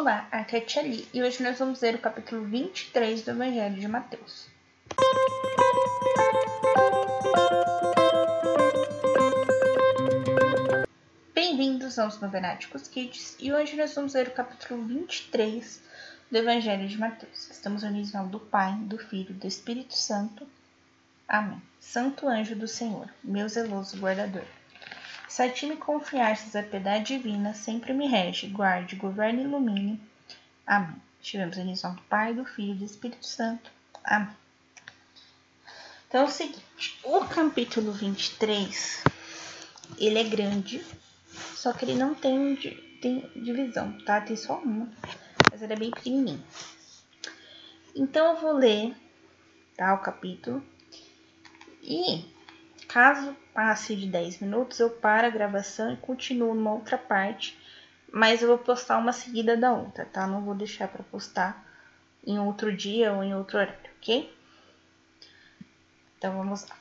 Olá, aqui é a Tia Lee e hoje nós vamos ler o capítulo 23 do Evangelho de Mateus. Bem-vindos aos Novenáticos Kids e hoje nós vamos ler o capítulo 23 do Evangelho de Mateus. Estamos unidos ao do Pai, do Filho e do Espírito Santo. Amém. Santo Anjo do Senhor, meu zeloso guardador. Se a ti me confiastes a piedade divina, sempre me rege, guarde, governe e ilumine. Amém. Estivemos em unição do Pai, do Filho e do Espírito Santo. Amém. Então é o seguinte, o capítulo 23, ele é grande, só que ele não tem divisão, tá? Tem só uma, mas ele é bem pequenininho. Então eu vou ler, tá, o capítulo e... caso passe de 10 minutos, eu paro a gravação e continuo numa outra parte, mas eu vou postar uma seguida da outra, tá? Não vou deixar para postar em outro dia ou em outro horário, ok? Então, vamos lá.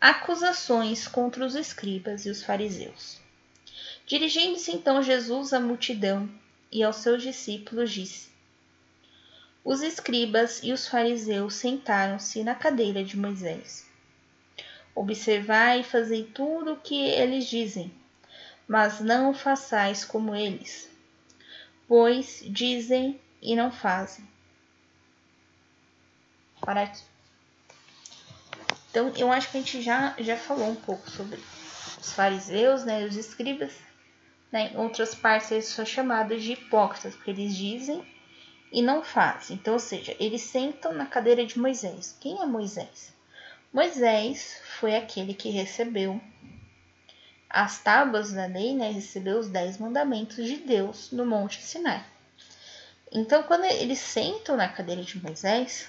Acusações contra os escribas e os fariseus. Dirigindo-se então Jesus à multidão e aos seus discípulos, disse: Os escribas e os fariseus sentaram-se na cadeira de Moisés. Observai e fazei tudo o que eles dizem, mas não façais como eles, pois dizem e não fazem. Para aqui. Então, eu acho que a gente já falou um pouco sobre os fariseus, né, os escribas. Né, em outras partes, eles são chamados de hipócritas, porque eles dizem e não fazem. Então, ou seja, eles sentam na cadeira de Moisés. Quem é Moisés? Moisés foi aquele que recebeu as tábuas da lei, né? Recebeu os 10 mandamentos de Deus no Monte Sinai. Então, quando eles sentam na cadeira de Moisés,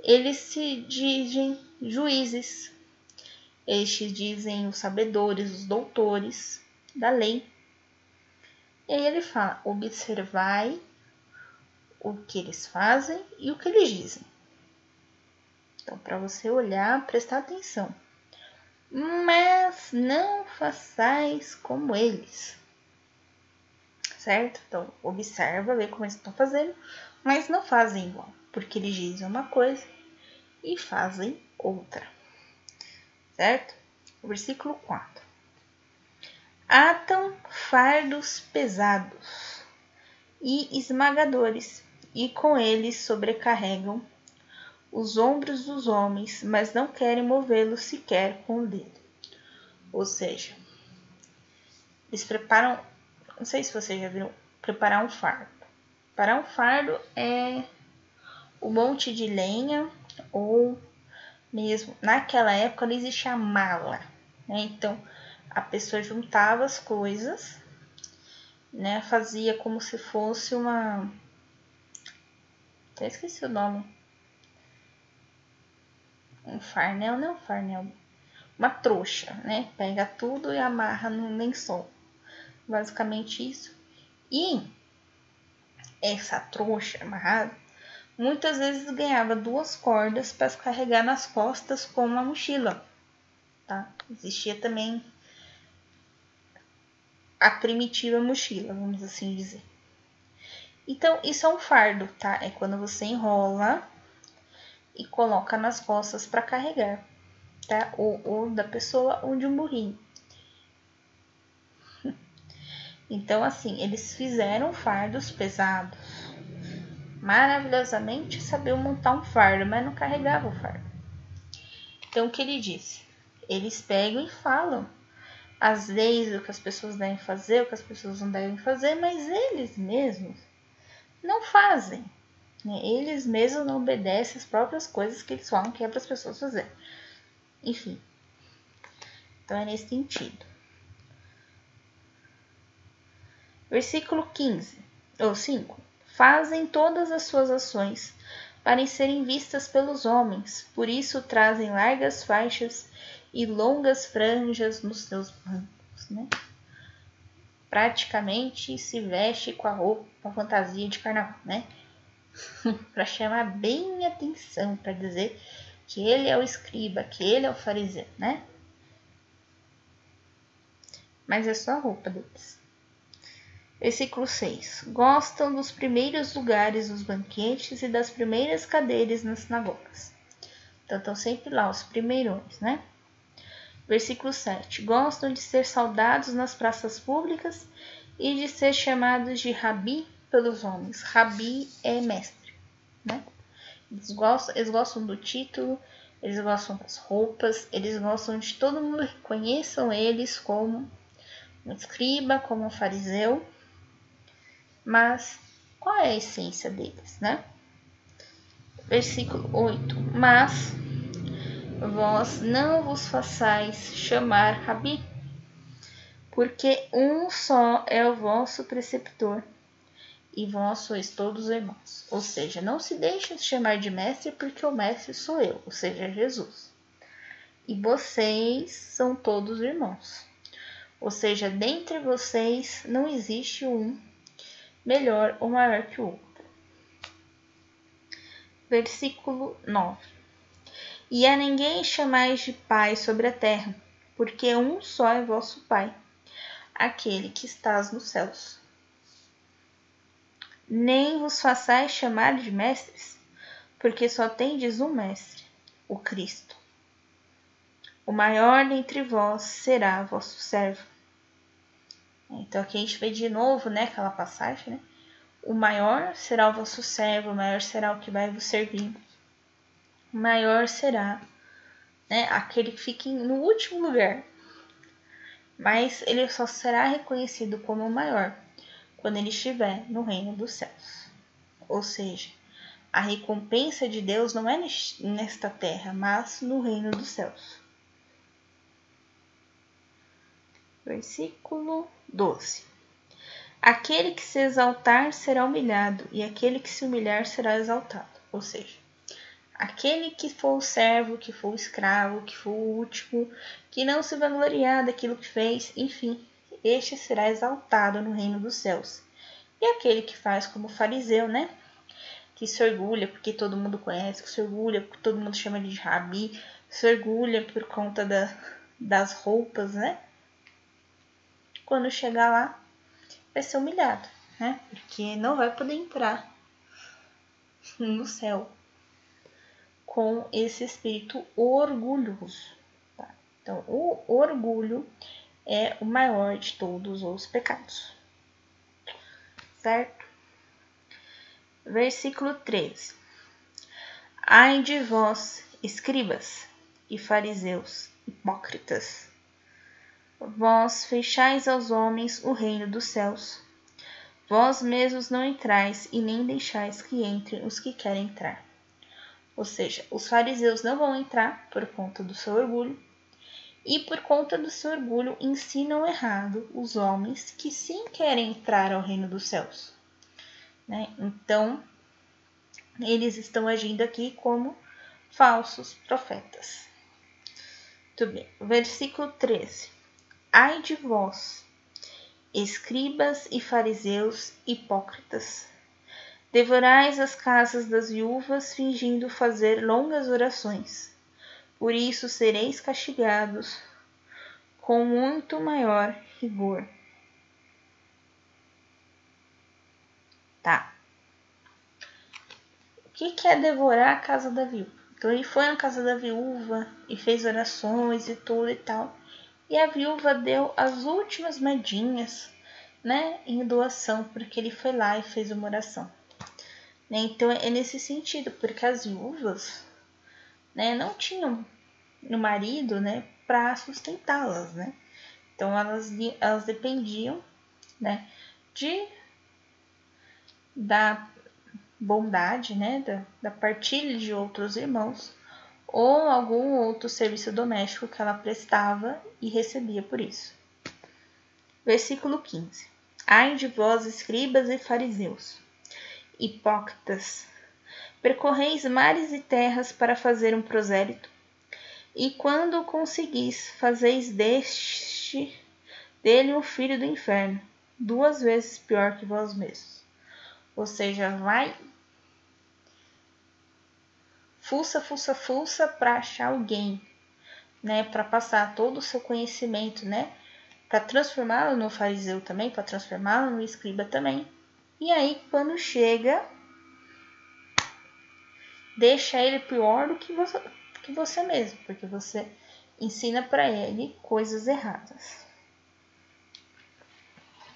eles se dizem juízes, eles se dizem os sabedores, os doutores da lei. E aí ele fala: observai o que eles fazem e o que eles dizem. Então, para você olhar, prestar atenção. Mas não façais como eles. Certo? Então, observa, vê como eles estão fazendo, mas não fazem igual. Porque eles dizem uma coisa e fazem outra. Certo? Versículo 4. Atam fardos pesados e esmagadores, e com eles sobrecarregam os ombros dos homens, mas não querem movê-los sequer com o dedo. Ou seja, eles preparam... Não sei se vocês já viram preparar um fardo. Preparar um fardo é um monte de lenha, ou mesmo... Naquela época não existia mala, né? Então, a pessoa juntava as coisas, né? Fazia como se fosse uma... Até esqueci o nome. Um farnel, não é um farnel, uma trouxa, né? Pega tudo e amarra num lençol. Basicamente isso. E essa trouxa amarrada, muitas vezes ganhava 2 cordas para carregar nas costas com uma mochila, tá? Existia também a primitiva mochila, vamos assim dizer. Então, isso é um fardo, tá? É quando você enrola e coloca nas costas para carregar, tá? Ou da pessoa ou de um burrinho. Então, assim, eles fizeram fardos pesados. Maravilhosamente sabiam montar um fardo, mas não carregavam o fardo. Então, o que ele disse? Eles pegam e falam as leis, o que as pessoas devem fazer, o que as pessoas não devem fazer, mas eles mesmos não fazem. Eles mesmos não obedecem as próprias coisas que eles falam que é para as pessoas fazerem. Enfim. Então, é nesse sentido. Versículo 15, ou 5. Fazem todas as suas ações para serem vistas pelos homens. Por isso, trazem largas faixas e longas franjas nos seus bancos, né? Praticamente, se veste com a roupa, com a fantasia de carnaval, né? Para chamar bem atenção, para dizer que ele é o escriba, que ele é o fariseu, né? Mas é só a roupa deles. Versículo 6. Gostam dos primeiros lugares nos banquetes e das primeiras cadeiras nas sinagogas. Então, estão sempre lá os primeirões, né? Versículo 7. Gostam de ser saudados nas praças públicas e de ser chamados de rabi pelos homens. Rabi é mestre, né? Eles gostam do título, eles gostam das roupas, eles gostam de todo mundo que reconheçam eles como um escriba, como um fariseu. Mas qual é a essência deles, né? Versículo 8. Mas vós não vos façais chamar rabi, porque um só é o vosso preceptor, e vós sois todos irmãos. Ou seja, não se deixem chamar de mestre, porque o mestre sou eu, ou seja, Jesus. E vocês são todos irmãos. Ou seja, dentre vocês não existe um melhor ou maior que o outro. Versículo 9. E a ninguém chamais de pai sobre a terra, porque um só é vosso pai, aquele que estás nos céus. Nem vos façais chamar de mestres, porque só tendes um mestre, o Cristo. O maior dentre vós será vosso servo. Então, aqui a gente vê de novo, né, aquela passagem, né? O maior será o vosso servo, o maior será o que vai vos servir. O maior será, né, aquele que fica no último lugar. Mas ele só será reconhecido como o maior quando ele estiver no reino dos céus. Ou seja, a recompensa de Deus não é nesta terra, mas no reino dos céus. Versículo 12. Aquele que se exaltar será humilhado, e aquele que se humilhar será exaltado. Ou seja, aquele que for o servo, que for o escravo, que for o último, que não se vangloriar daquilo que fez, enfim, este será exaltado no reino dos céus. E aquele que faz como fariseu, né? Que se orgulha porque todo mundo conhece, que se orgulha porque todo mundo chama ele de rabi, se orgulha por conta das roupas, né? Quando chegar lá, vai ser humilhado, né? Porque não vai poder entrar no céu com esse espírito orgulhoso, tá? Então, o orgulho é o maior de todos os pecados, certo? Versículo 13. Ai de vós, escribas e fariseus hipócritas, vós fechais aos homens o reino dos céus. Vós mesmos não entrais e nem deixais que entrem os que querem entrar. Ou seja, os fariseus não vão entrar por conta do seu orgulho. E por conta do seu orgulho ensinam errado os homens que sim querem entrar ao reino dos céus, né? Então, eles estão agindo aqui como falsos profetas. Muito bem. Versículo 13. Ai de vós, escribas e fariseus hipócritas, devorais as casas das viúvas, fingindo fazer longas orações. Por isso sereis castigados com muito maior rigor. Tá. O que é devorar a casa da viúva? Então, ele foi na casa da viúva e fez orações e tudo e tal. E a viúva deu as últimas moedinhas, né, em doação, porque ele foi lá e fez uma oração, né? Então, é nesse sentido, porque as viúvas, né, não tinham no marido, né, para sustentá-las, né? Então, elas dependiam, né, da bondade, né, da partilha de outros irmãos, ou algum outro serviço doméstico que ela prestava e recebia por isso. Versículo 15. Ai de vós, escribas e fariseus, hipócritas, percorreis mares e terras para fazer um prosélito, e quando o conseguis, fazeis dele um filho do inferno, 2 vezes pior que vós mesmos. Ou seja, vai fuça para achar alguém, né, para passar todo o seu conhecimento, né, para transformá-lo no fariseu também, para transformá-lo no escriba também. E aí, quando chega, deixa ele pior do que você mesmo, porque você ensina para ele coisas erradas.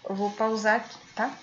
Eu vou pausar aqui, tá?